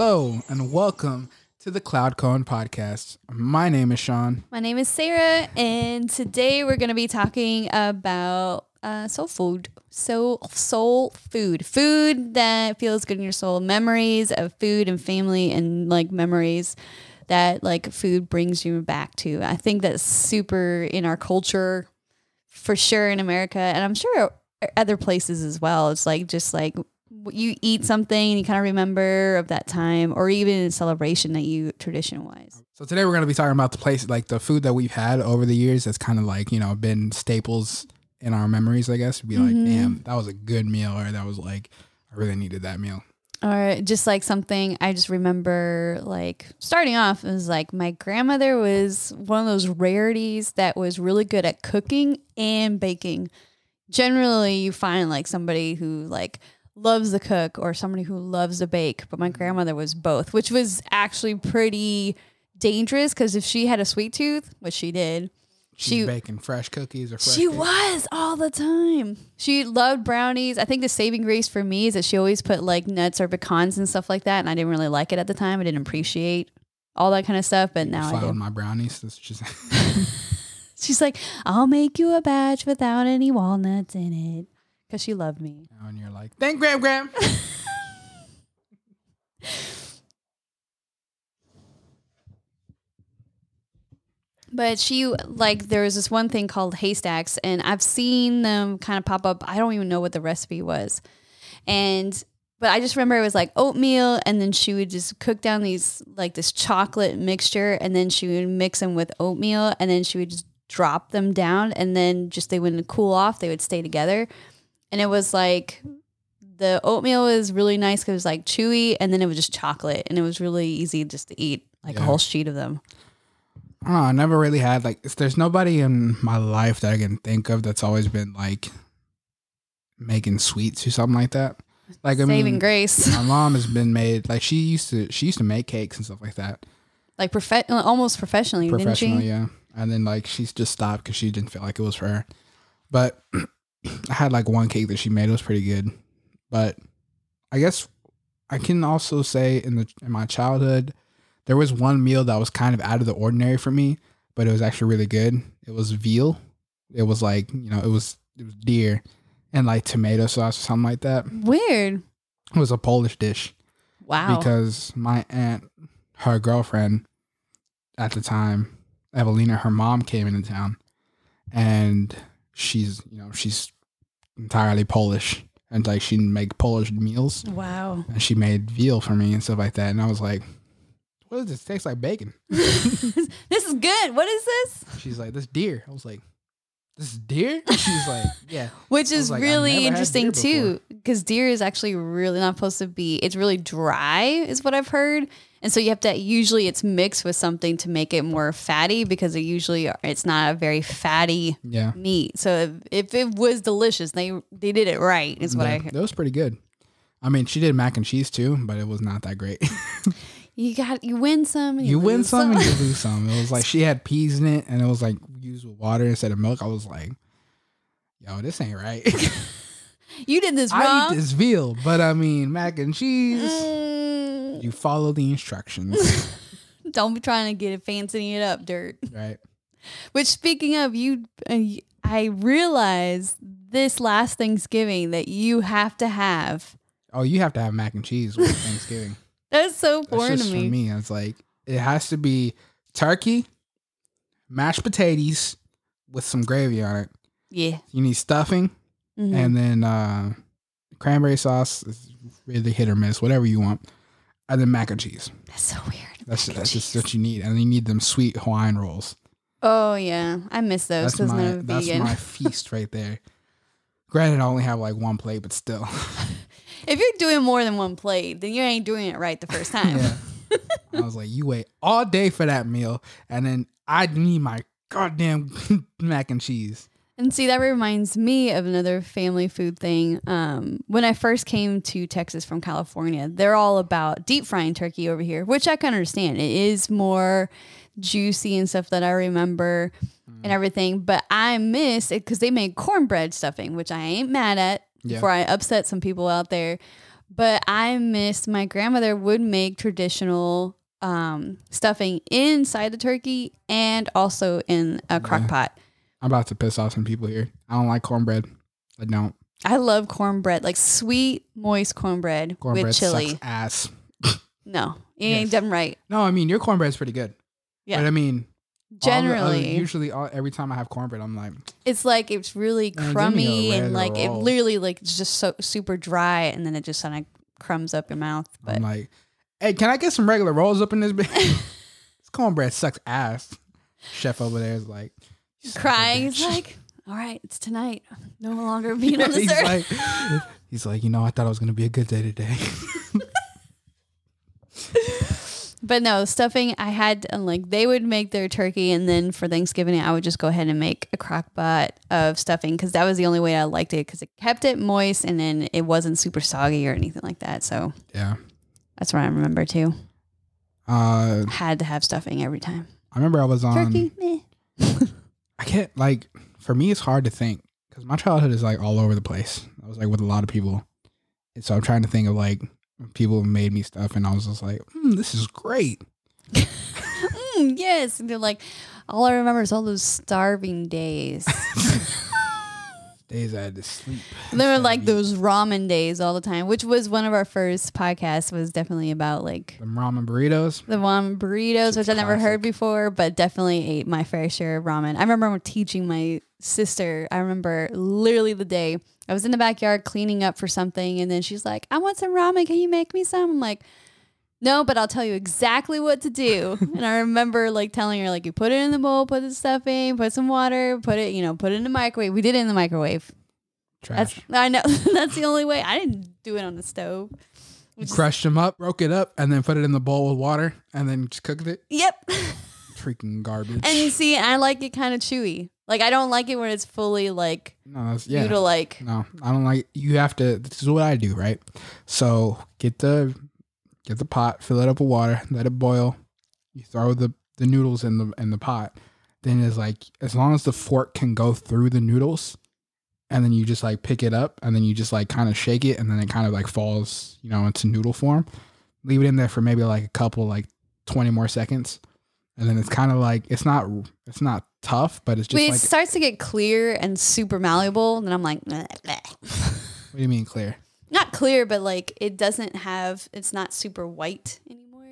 Hello and welcome to the Cloudcone podcast. My name is Sean. My name is Sarah, and today we're going to be talking about soul food. Food that feels good in your soul. Memories of food and family, and like memories that like food brings you back to. I think that's super in our culture, for sure, in America, and I'm sure other places as well. It's like just like you eat something and you kind of remember of that time, or even a celebration that you tradition wise. So today we're going to be talking about the place, like the food that we've had over the years that's kind of like, you know, been staples in our memories, I guess. We'd be like, damn, that was a good meal, or that was like, I really needed that meal. Or just like something I just remember, like starting off, it was like my grandmother was one of those rarities that was really good at cooking and baking. Generally, you find like somebody who like loves to cook or somebody who loves to bake, but my grandmother was both, which was actually pretty dangerous, because if she had a sweet tooth, which she did, she's baking fresh cookies or fresh cakes. Was all the time. She loved brownies. I think the saving grace for me is that she always put like nuts or pecans and stuff like that, and I didn't really like it at the time. I didn't appreciate all that kind of stuff, but now I do. My brownies. That's just she's like, I'll make you a batch without any walnuts in it. Because she loved me. And you're like, thank Gram. But she, like, there was this one thing called haystacks, and I've seen them kind of pop up. I don't even know what the recipe was. But I just remember it was like oatmeal, and then she would just cook down these, like, this chocolate mixture, and then she would mix them with oatmeal, and then she would just drop them down, and then just they wouldn't cool off. They would stay together. And it was like the oatmeal was really nice because it was like chewy, and then it was just chocolate, and it was really easy just to eat like a whole sheet of them. I never really had like, there's nobody in my life that I can think of that's always been like making sweets or something like that. Like saving grace. My mom has been made like she used to make cakes and stuff like that. Like almost professionally, didn't she? Yeah. And then like she's just stopped because she didn't feel like it was for her. But I had like one cake that she made. It was pretty good. But I guess I can also say in my childhood, there was one meal that was kind of out of the ordinary for me, but it was actually really good. It was veal. It was like, you know, it was deer and like tomato sauce or something like that. Weird. It was a Polish dish. Wow. Because my aunt, her girlfriend at the time, Evelina, her mom came into town, and she's entirely Polish, and like she make Polish meals. Wow. And she made veal for me and stuff like that, and I was like, what does this taste like? Bacon. This is good. What is this? She's like, this deer. I was like, this is deer? She's like, yeah. Which is like, really interesting too, because deer is actually really not supposed to be, it's really dry is what I've heard. And so you have to, usually it's mixed with something to make it more fatty, because it's not a very fatty meat. So if it was delicious, they did it right is what I heard. That was pretty good. I mean, she did mac and cheese too, but it was not that great. You win some and you win some and you lose some. It was like she had peas in it, and it was like used with water instead of milk. I was like, yo, this ain't right. You did this wrong. I eat this veal, but I mean mac and cheese. You follow the instructions. Don't be trying to get it fancying it up, dirt. Right. Which, speaking of, I realized this last Thanksgiving that you have to have. Oh, you have to have mac and cheese with Thanksgiving. That's so foreign to me. For me, it's like it has to be turkey, mashed potatoes with some gravy on it. Yeah. You need stuffing, and then cranberry sauce is really hit or miss, whatever you want. And then mac and cheese. That's so weird. That's just what you need. And then you need them sweet Hawaiian rolls. Oh, yeah. I miss those because I'm vegan. That's my feast right there. Granted, I only have like one plate, but still. If you're doing more than one plate, then you ain't doing it right the first time. Yeah. I was like, you wait all day for that meal, and then I need my goddamn mac and cheese. And see, that reminds me of another family food thing. When I first came to Texas from California, they're all about deep frying turkey over here, which I can understand. It is more juicy and stuff that I remember and everything. But I miss it because they made cornbread stuffing, which I ain't mad at before I upset some people out there. But I miss, my grandmother would make traditional stuffing inside the turkey and also in a crock pot. I'm about to piss off some people here. I don't like cornbread. I don't. I love cornbread, like sweet, moist cornbread, with chili. Cornbread sucks ass. No, you ain't done right. No, I mean, your cornbread's pretty good. Yeah. But I mean, every time I have cornbread, I'm like, it's like, it's really crummy and like, it literally like it's just so super dry. And then it just kind of crumbs up your mouth. But I'm like, hey, can I get some regular rolls up in this? This cornbread sucks ass. Chef over there is like crying. He's like, all right, it's tonight. No longer being on this earth. Like, he's like, you know, I thought it was going to be a good day today. But no, stuffing, I had, like, they would make their turkey, and then for Thanksgiving, I would just go ahead and make a crock pot of stuffing, because that was the only way I liked it, because it kept it moist, and then it wasn't super soggy or anything like that, so. Yeah. That's what I remember, too. Had to have stuffing every time. I remember I was on. Turkey, I can't, like, for me, it's hard to think, because my childhood is, like, all over the place. I was, like, with a lot of people, and so I'm trying to think of, like, people made me stuff, and I was just like, this is great. Yes. And they're like, all I remember is all those starving days. Days I had to sleep. And they were like those ramen days all the time, which was one of our first podcasts, was definitely about like the ramen burritos. The ramen burritos, which I never heard before, but definitely ate my fair share of ramen. I remember teaching my sister, I remember literally the day I was in the backyard cleaning up for something, and then she's like, I want some ramen. Can you make me some? I'm like, no, but I'll tell you exactly what to do. And I remember like telling her, like, you put it in the bowl, put the stuffing, put some water, put it in the microwave. We did it in the microwave. Trash. I know. That's the only way. I didn't do it on the stove. You crushed them up, broke it up, and then put it in the bowl with water, and then just cooked it. Yep. Freaking garbage. And you see, I like it kind of chewy. Like, I don't like it when it's fully, like, No, I don't like, you have to, this is what I do, right? So, get the pot, fill it up with water, let it boil. You throw the noodles in the pot. Then it's like, as long as the fork can go through the noodles, and then you just, like, pick it up, and then you just, like, kind of shake it, and then it kind of, like, falls, you know, into noodle form. Leave it in there for maybe, like, a couple, like, 20 more seconds. And then it's kind of like, it's not tough, but it's just it starts to get clear and super malleable. And then I'm like, bleh, bleh. What do you mean clear? Not clear, but like it doesn't have, it's not super white anymore.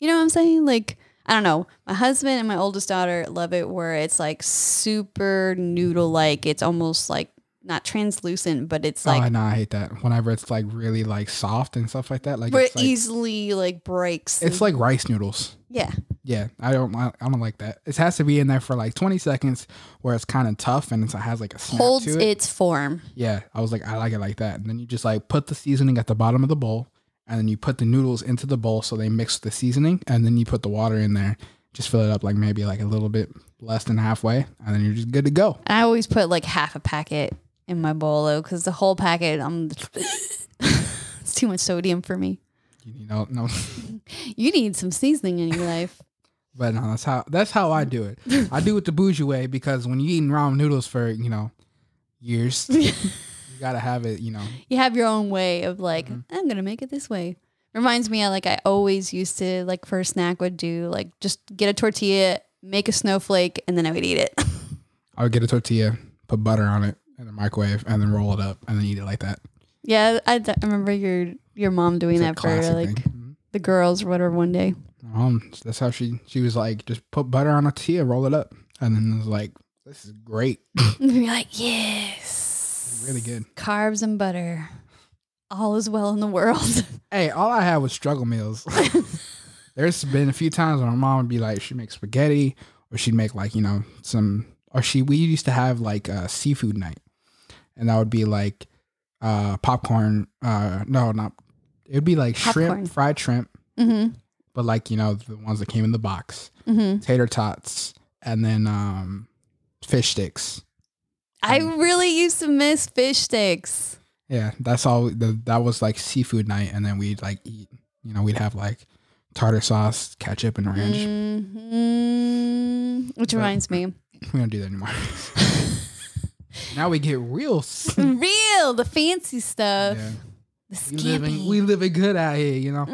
You know what I'm saying? Like, I don't know. My husband and my oldest daughter love it where it's like super noodle-like. It's almost like not translucent, but it's like. Oh, no, I hate that. Whenever it's like really like soft and stuff like that. Like where it easily like breaks. It's like rice noodles. Yeah. Yeah, I don't like that. It has to be in there for like 20 seconds where it's kind of tough and it has like a snap holds to it. Its form. Yeah, I was like, I like it like that. And then you just like put the seasoning at the bottom of the bowl, and then you put the noodles into the bowl so they mix the seasoning, and then you put the water in there. Just fill it up like maybe like a little bit less than halfway, and then you're just good to go. I always put like half a packet in my bowl though, because the whole packet, it's too much sodium for me. You know, no. You need some seasoning in your life. But no, that's how I do it. I do it the bougie way, because when you're eating ramen noodles for, you know, years, you gotta have it, you know. You have your own way of like, I'm gonna make it this way. Reminds me of like I always used to like for a snack would do like just get a tortilla, make a snowflake, and then I would eat it. I would get a tortilla, put butter on it in the microwave, and then roll it up and then eat it like that. Yeah, I remember your mom doing that for like the girls or whatever one day. That's how she was like, just put butter on a tortilla, roll it up, and then it was like, this is great. And you're like, yes, really good carbs and butter, all is well in the world. Hey, all I had was struggle meals. There's been a few times when my mom would be like, she'd make spaghetti, or she'd make like, you know, we used to have like a seafood night, and that would be like it'd be like popcorn. fried shrimp, mm-hmm. But like, you know, the ones that came in the box, mm-hmm. Tater tots, and then fish sticks. I really used to miss fish sticks. Yeah, that's all. That was like seafood night, and then we'd like eat. You know, we'd have like tartar sauce, ketchup, and ranch. Mm-hmm. Which reminds me, we don't do that anymore. Now we get real. The fancy stuff. Yeah. We living good out here, you know.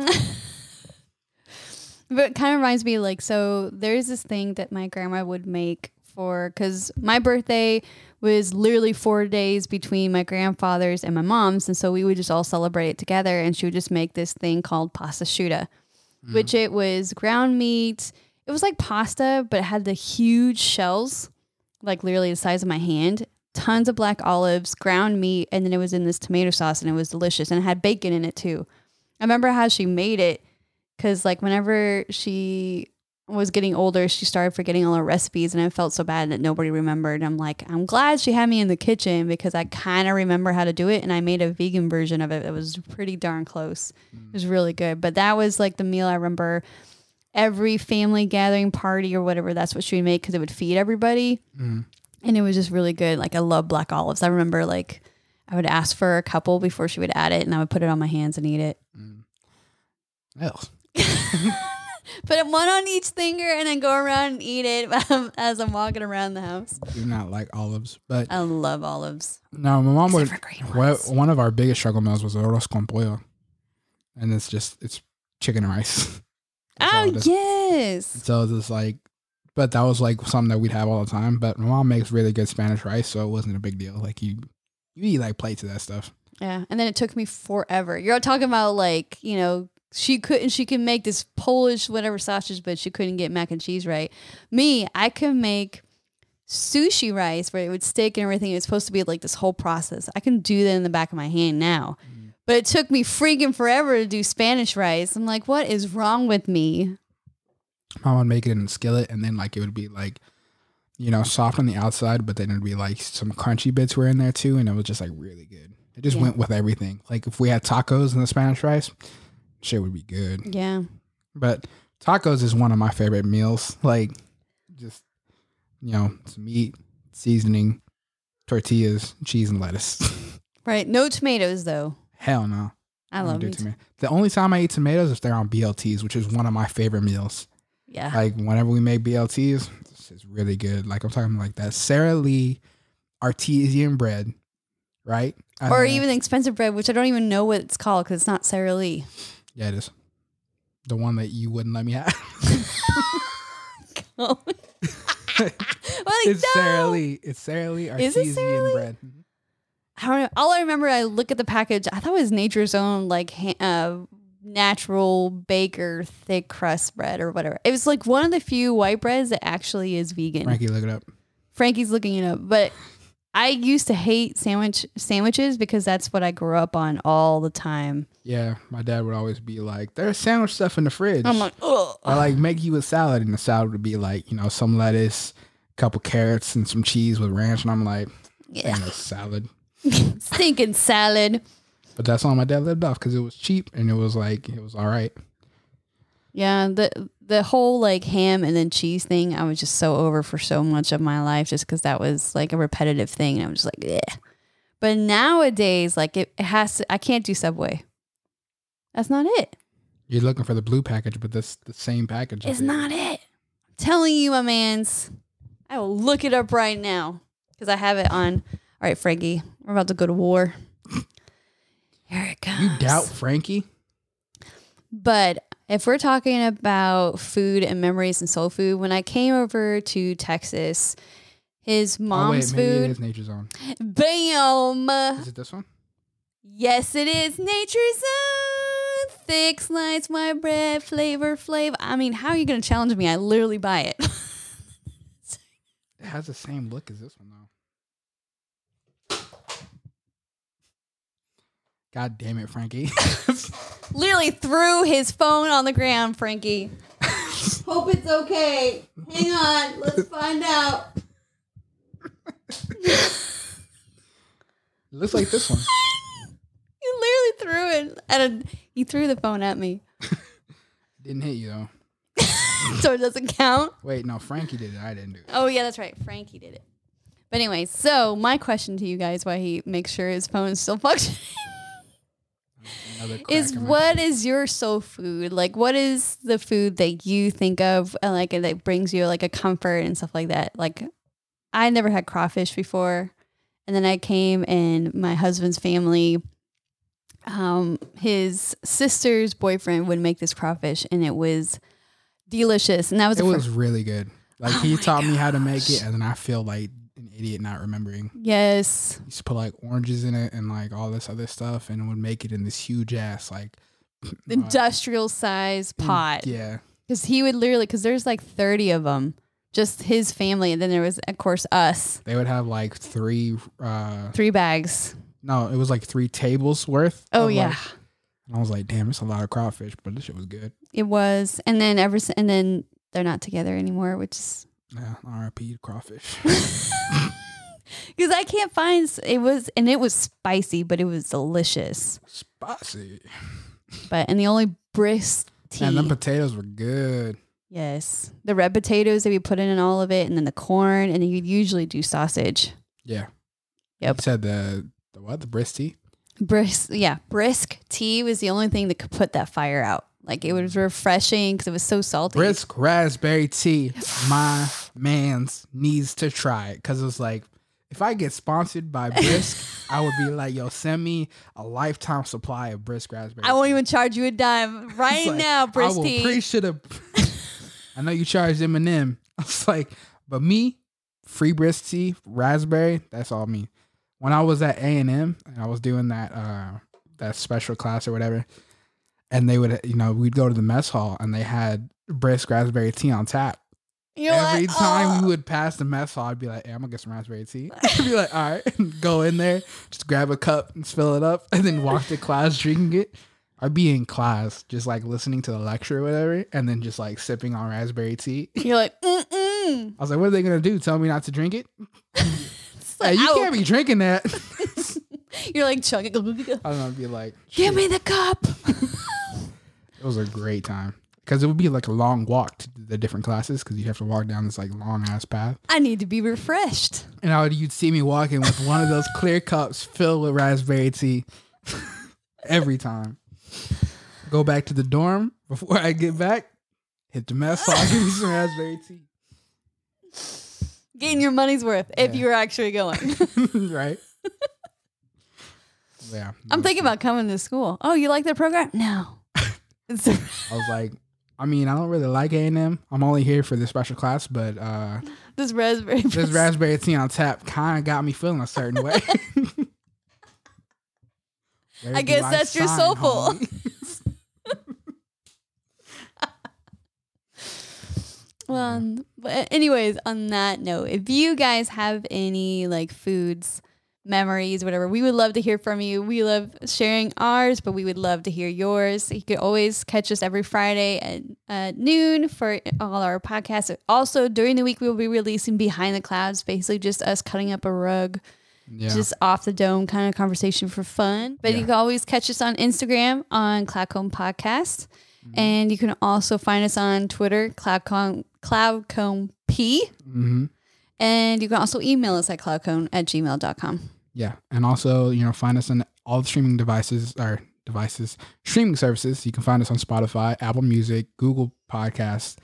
But it kind of reminds me, like, so there's this thing that my grandma would make for, because my birthday was literally 4 days between my grandfather's and my mom's. And so we would just all celebrate it together. And she would just make this thing called pasta asciutta, which it was ground meat. It was like pasta, but it had the huge shells, like literally the size of my hand, tons of black olives, ground meat. And then it was in this tomato sauce and it was delicious. And it had bacon in it too. I remember how she made it. Because, like, whenever she was getting older, she started forgetting all her recipes, and I felt so bad that nobody remembered. I'm like, I'm glad she had me in the kitchen because I kind of remember how to do it, and I made a vegan version of it. It was pretty darn close. It was really good. But that was, like, the meal I remember every family gathering, party, or whatever. That's what she would make because it would feed everybody, and it was just really good. Like, I love black olives. I remember, like, I would ask for a couple before she would add it, and I would put it on my hands and eat it. Put one on each finger and then go around and eat it as I'm walking around the house. I do not like olives, but I love olives. No, my mom would. One of our biggest struggle meals was arroz con pollo, and it's chicken and rice. Yes. So it's just like, but that was like something that we'd have all the time. But my mom makes really good Spanish rice, so it wasn't a big deal. Like you eat like plates of that stuff. Yeah, and then it took me forever. You're talking about, like, you know. She can make this Polish whatever sausage, but she couldn't get mac and cheese right. Me, I can make sushi rice where it would stick and everything. It's supposed to be like this whole process. I can do that in the back of my hand now. But it took me freaking forever to do Spanish rice. I'm like, what is wrong with me? I would make it in a skillet, and then, like, it would be like, you know, soft on the outside, but then it'd be like some crunchy bits were in there too, and it was just like really good. It just went with everything. Like, if we had tacos and the Spanish rice, shit would be good. Yeah. But tacos is one of my favorite meals. Like, just, you know, some meat, seasoning, tortillas, cheese, and lettuce. Right. No tomatoes, though. Hell no. I love tomatoes. The only time I eat tomatoes is if they're on BLTs, which is one of my favorite meals. Yeah. Like, whenever we make BLTs, this is really good. Like, I'm talking like that Sara Lee artesian bread, right? Or even expensive bread, which I don't even know what it's called because it's not Sara Lee. Yeah, it is. The one that you wouldn't let me have. Well, it's Sara Lee. It's Sara Lee artesian bread. I don't know. All I remember, I look at the package. I thought it was Nature's Own, like, natural baker thick crust bread or whatever. It was like one of the few white breads that actually is vegan. Frankie, look it up. Frankie's looking it up, but. I used to hate sandwiches because that's what I grew up on all the time. Yeah, my dad would always be like, "There's sandwich stuff in the fridge." I'm like, "Ugh." I like make you a salad, and the salad would be like, you know, some lettuce, a couple carrots, and some cheese with ranch. And I'm like, "Yeah, no salad, stinking salad." But that's all my dad lived off because it was cheap and it was like it was all right. Yeah, the whole like ham and then cheese thing, I was just so over for so much of my life just because that was like a repetitive thing. And I'm just like, yeah. But nowadays, like it has to, I can't do Subway. That's not it. You're looking for the blue package, but that's the same package. It's not it. I'm telling you, my mans, I will look it up right now because I have it on. All right, Frankie, we're about to go to war. Here it comes. You doubt Frankie? But if we're talking about food and memories and soul food, when I came over to Texas, his mom's food. Maybe it is Nature's Own. Bam! Is it this one? Yes, it is Nature's Own. Thick slice white bread, flavor. I mean, how are you going to challenge me? I literally buy it. It has the same look as this one, though. God damn it, Frankie. Literally threw his phone on the ground, Frankie. Hope it's okay. Hang on. Let's find out. It looks like this one. He literally threw it. He threw the phone at me. Didn't hit you, though. So it doesn't count? Wait, no. Frankie did it. I didn't do it. Oh, yeah, that's right. Frankie did it. But anyway, so my question to you guys, why he makes sure his phone is still functioning. Is what is your soul food? Like, what is the food that you think of and like that brings you like a comfort and stuff like that? Like, I never had crawfish before, and then I came and my husband's family his sister's boyfriend would make this crawfish, and it was delicious. And that was it was really good. Like, he taught me how to make it, and then I feel like an idiot not remembering. Yes. He used to put like oranges in it and like all this other stuff, and would make it in this huge ass like industrial size pot. Yeah. Because he would literally, because there's like 30 of them, just his family, and then there was, of course, us. They would have like three bags. No, it was like 3 tables worth. Oh yeah. Like, and I was like, damn, it's a lot of crawfish, but this shit was good. It was, and then they're not together anymore, which is R.I.P. crawfish. Because I can't find it was spicy, but it was delicious. Spicy. But and the only brisk tea. And the potatoes were good. Yes, the red potatoes that we put in all of it, and then the corn, and you'd usually do sausage. Yeah. Yep. You said the what? The brisk tea. Brisk tea was the only thing that could put that fire out. Like, it was refreshing because it was so salty. Brisk raspberry tea. My man's needs to try it, because it was like, if I get sponsored by Brisk, I would be like, yo, send me a lifetime supply of Brisk raspberry tea. I won't even charge you a dime right like, now, Brisk tea. I will appreciate it. I know you charged M&M. I was like, but me, free Brisk tea, raspberry, that's all me. When I was at A&M and I was doing that special class or whatever, and they would, we'd go to the mess hall, and they had Brisk raspberry tea on tap. Every time we would pass the mess hall, I'd be like, hey, I'm going to get some raspberry tea. I'd be like, all right, and go in there, just grab a cup and spill it up, and then walk to class drinking it. I'd be in class just like listening to the lecture or whatever, and then just like sipping on raspberry tea. You're like, I was like, what are they going to do? Tell me not to drink it? Like, hey, you can't be drinking that. You're like, chug it. I don't know, I'd be like, give me the cup. It was a great time, because it would be like a long walk to the different classes, because you have to walk down this like long ass path. I need to be refreshed. And you'd see me walking with one of those clear cups filled with raspberry tea every time. Go back to the dorm before I get back. Hit the mess hall, give me some raspberry tea. Getting your money's worth if you were actually going. Right. Yeah. I'm thinking about coming to school. Oh, you like that program? No. I was like, I don't really like A&M. I'm only here for this special class, but this raspberry tea on tap kind of got me feeling a certain way. I guess that's your soulful. Well, but anyways, on that note, if you guys have any like foods, memories, whatever, we would love to hear from you. We love sharing ours, but we would love to hear yours. You could always catch us every Friday at noon for all our podcasts. Also, during the week, we will be releasing Behind the Clouds, basically just us cutting up a rug, just off the dome kind of conversation for fun. But you can always catch us on Instagram on Cloudcone Podcast, and you can also find us on Twitter, Cloudcone P. Mm-hmm. And you can also email us at cloudcone@gmail.com. Yeah. And also, find us on all the streaming streaming services. You can find us on Spotify, Apple Music, Google Podcasts,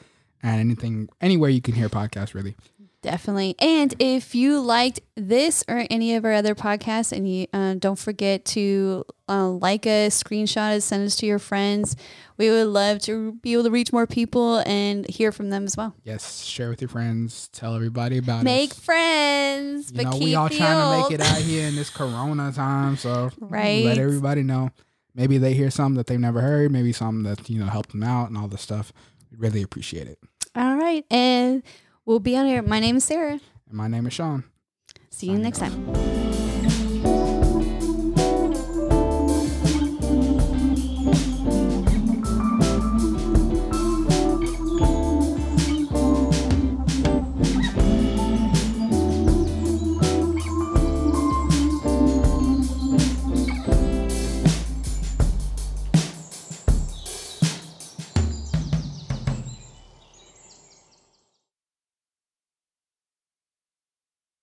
and anywhere you can hear podcasts, really. Definitely. And if you liked this or any of our other podcasts, and you don't forget to like us, screenshot us, send us to your friends. We would love to be able to reach more people and hear from them as well. Yes. Share with your friends. Tell everybody about it. Make friends. But keep we all trying to make it out here in this Corona time. So let everybody know. Maybe they hear something that they've never heard. Maybe something that, helped them out and all this stuff. We really appreciate it. All right. And we'll be on here. My name is Sarah. And my name is Sean. See you next time.